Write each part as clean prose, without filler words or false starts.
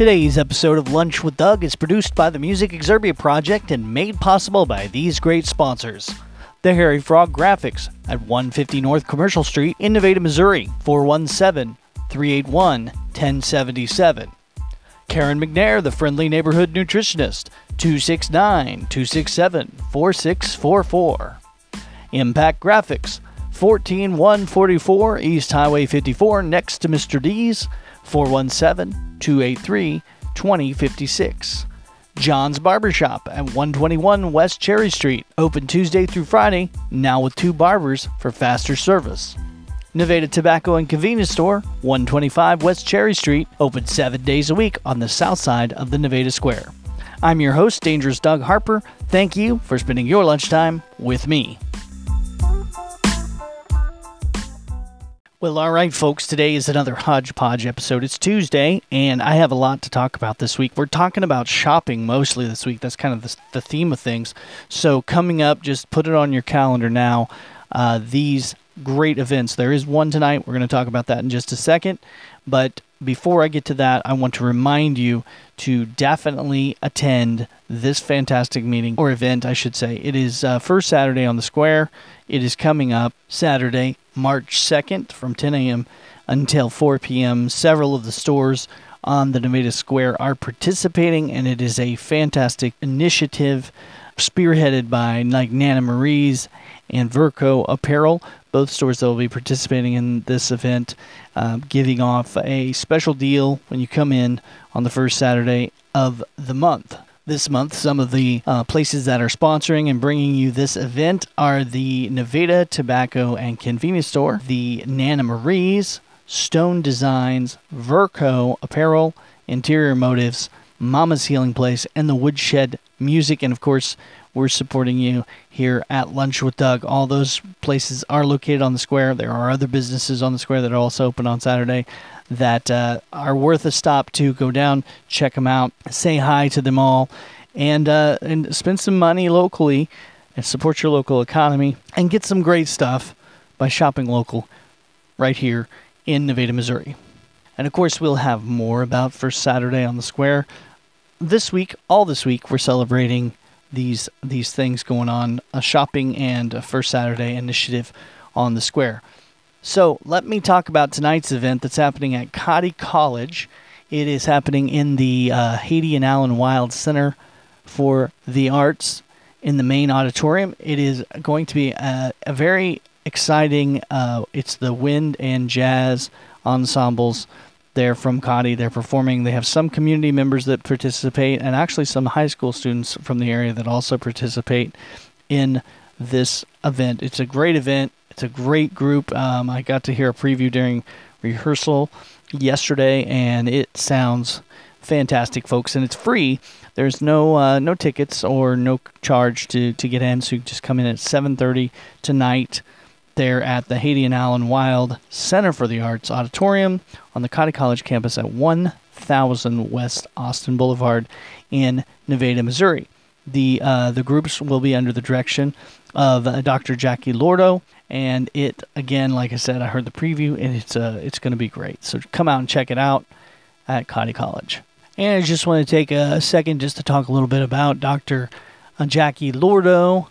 Today's episode of Lunch with Doug is produced by the Music Exurbia Project and made possible by these great sponsors. The Harry Frog Graphics at 150 North Commercial Street in Nevada, Missouri, 417-381-1077. Karen McNair, the Friendly Neighborhood Nutritionist, 269-267-4644. Impact Graphics, 14144 East Highway 54 next to Mr. D's, 417-283-2056. John's Barbershop at 121 West Cherry Street, open Tuesday through Friday, now with 2 barbers for faster service. Nevada Tobacco and Convenience Store, 125 West Cherry Street, open 7 days a week on the south side of the Nevada Square. I'm your host, Dangerous Doug Harper. Thank you for spending your lunchtime with me. Well, all right, folks, today is another hodgepodge episode. It's Tuesday, and I have a lot to talk about this week. We're talking about shopping mostly this week. That's kind of the theme of things. So coming up, just put it on your calendar now, these great events. There is one tonight. We're going to talk about that in just a second. But before I get to that, I want to remind you to definitely attend this fantastic meeting, or event, I should say. It is 1st Saturday on the Square. It is coming up Saturday, March 2nd from 10 a.m. until 4 p.m. Several of the stores on the Nevada Square are participating, and it is a fantastic initiative spearheaded by like Nana Marie's and Verco Apparel, both stores that will be participating in this event, giving off a special deal when you come in on the 1st Saturday of the month. This month, some of the places that are sponsoring and bringing you this event are the Nevada Tobacco and Convenience Store, the Nana Marie's, Stone Designs, Verco Apparel, Interior Motives, Mama's Healing Place, and the Woodshed Music. And of course, we're supporting you here at Lunch with Doug. All those places are located on the Square. There are other businesses on the Square that are also open on Saturday that are worth a stop to go down, check them out, say hi to them all, and spend some money locally and support your local economy and get some great stuff by shopping local right here in Nevada, Missouri. And of course, we'll have more about 1st Saturday on the Square. This week, all this week, we're celebrating these things going on, a shopping and a 1st Saturday initiative on the Square. So let me talk about tonight's event that's happening at Cottey College. It is happening in the Hadley and Allen Wild Center for the Arts in the main auditorium. It is going to be a very exciting, it's the wind and jazz ensembles. They're from Cottey. They're performing. They have some community members that participate, and actually some high school students from the area that also participate in this event. It's a great event. It's a great group. I got to hear a preview during rehearsal yesterday, and it sounds fantastic, folks. And it's free. There's no tickets or no charge to get in, so you can just come in at 7:30 tonight. There at the Hadley and Allen Wild Center for the Arts Auditorium on the Cottey College campus at 1000 West Austin Boulevard in Nevada, Missouri. The groups will be under the direction of Dr. Jackie Lordo, and it, again, like I said, I heard the preview, and it's going to be great. So come out and check it out at Cottey College. And I just want to take a second just to talk a little bit about Dr. Jackie Lordo.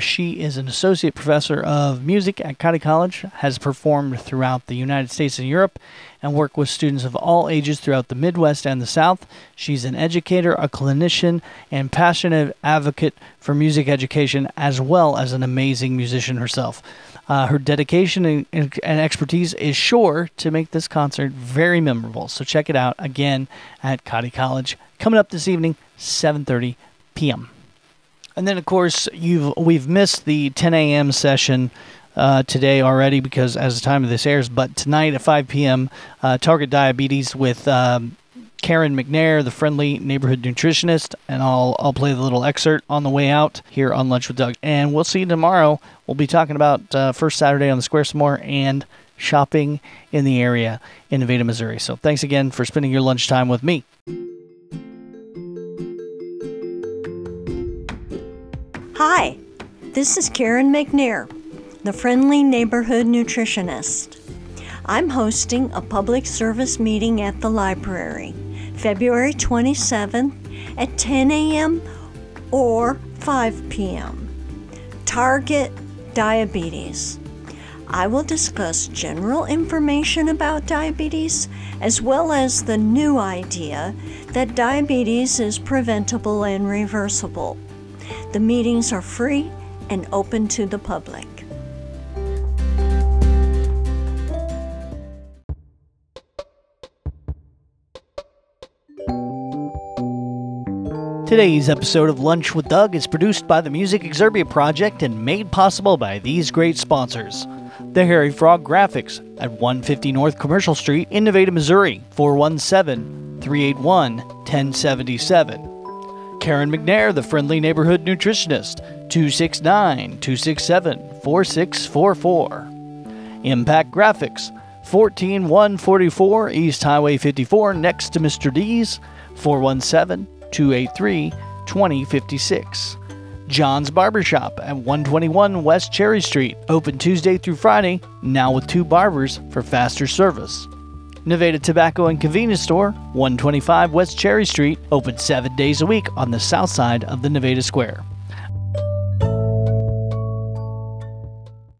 She is an associate professor of music at Cottey College, has performed throughout the United States and Europe, and worked with students of all ages throughout the Midwest and the South. She's an educator, a clinician, and passionate advocate for music education, as well as an amazing musician herself. Her dedication and expertise is sure to make this concert very memorable. So check it out again at Cottey College, coming up this evening, 7:30 p.m. And then, of course, we've missed the 10 a.m. session today already because as the time of this airs. But tonight at 5 p.m., Target Diabetes with Karen McNair, the Friendly Neighborhood Nutritionist. And I'll play the little excerpt on the way out here on Lunch with Doug. And we'll see you tomorrow. We'll be talking about 1st Saturday on the Square some more and shopping in the area in Nevada, Missouri. So thanks again for spending your lunchtime with me. Hi, this is Karen McNair, the Friendly Neighborhood Nutritionist. I'm hosting a public service meeting at the library February 27th at 10 a.m. or 5 p.m. Target diabetes. I will discuss general information about diabetes as well as the new idea that diabetes is preventable and reversible. The meetings are free and open to the public. Today's episode of Lunch with Doug is produced by the Music Exurbia Project and made possible by these great sponsors. The Harry Frog Graphics at 150 North Commercial Street in Nevada, Missouri, 417-381-1077. Karen McNair, the Friendly Neighborhood Nutritionist, 269-267-4644. Impact Graphics, 14144 East Highway 54 next to Mr. D's, 417-283-2056. John's Barbershop at 121 West Cherry Street, open Tuesday through Friday, now with 2 barbers for faster service. Nevada Tobacco and Convenience Store, 125 West Cherry Street, open 7 days a week on the south side of the Nevada Square.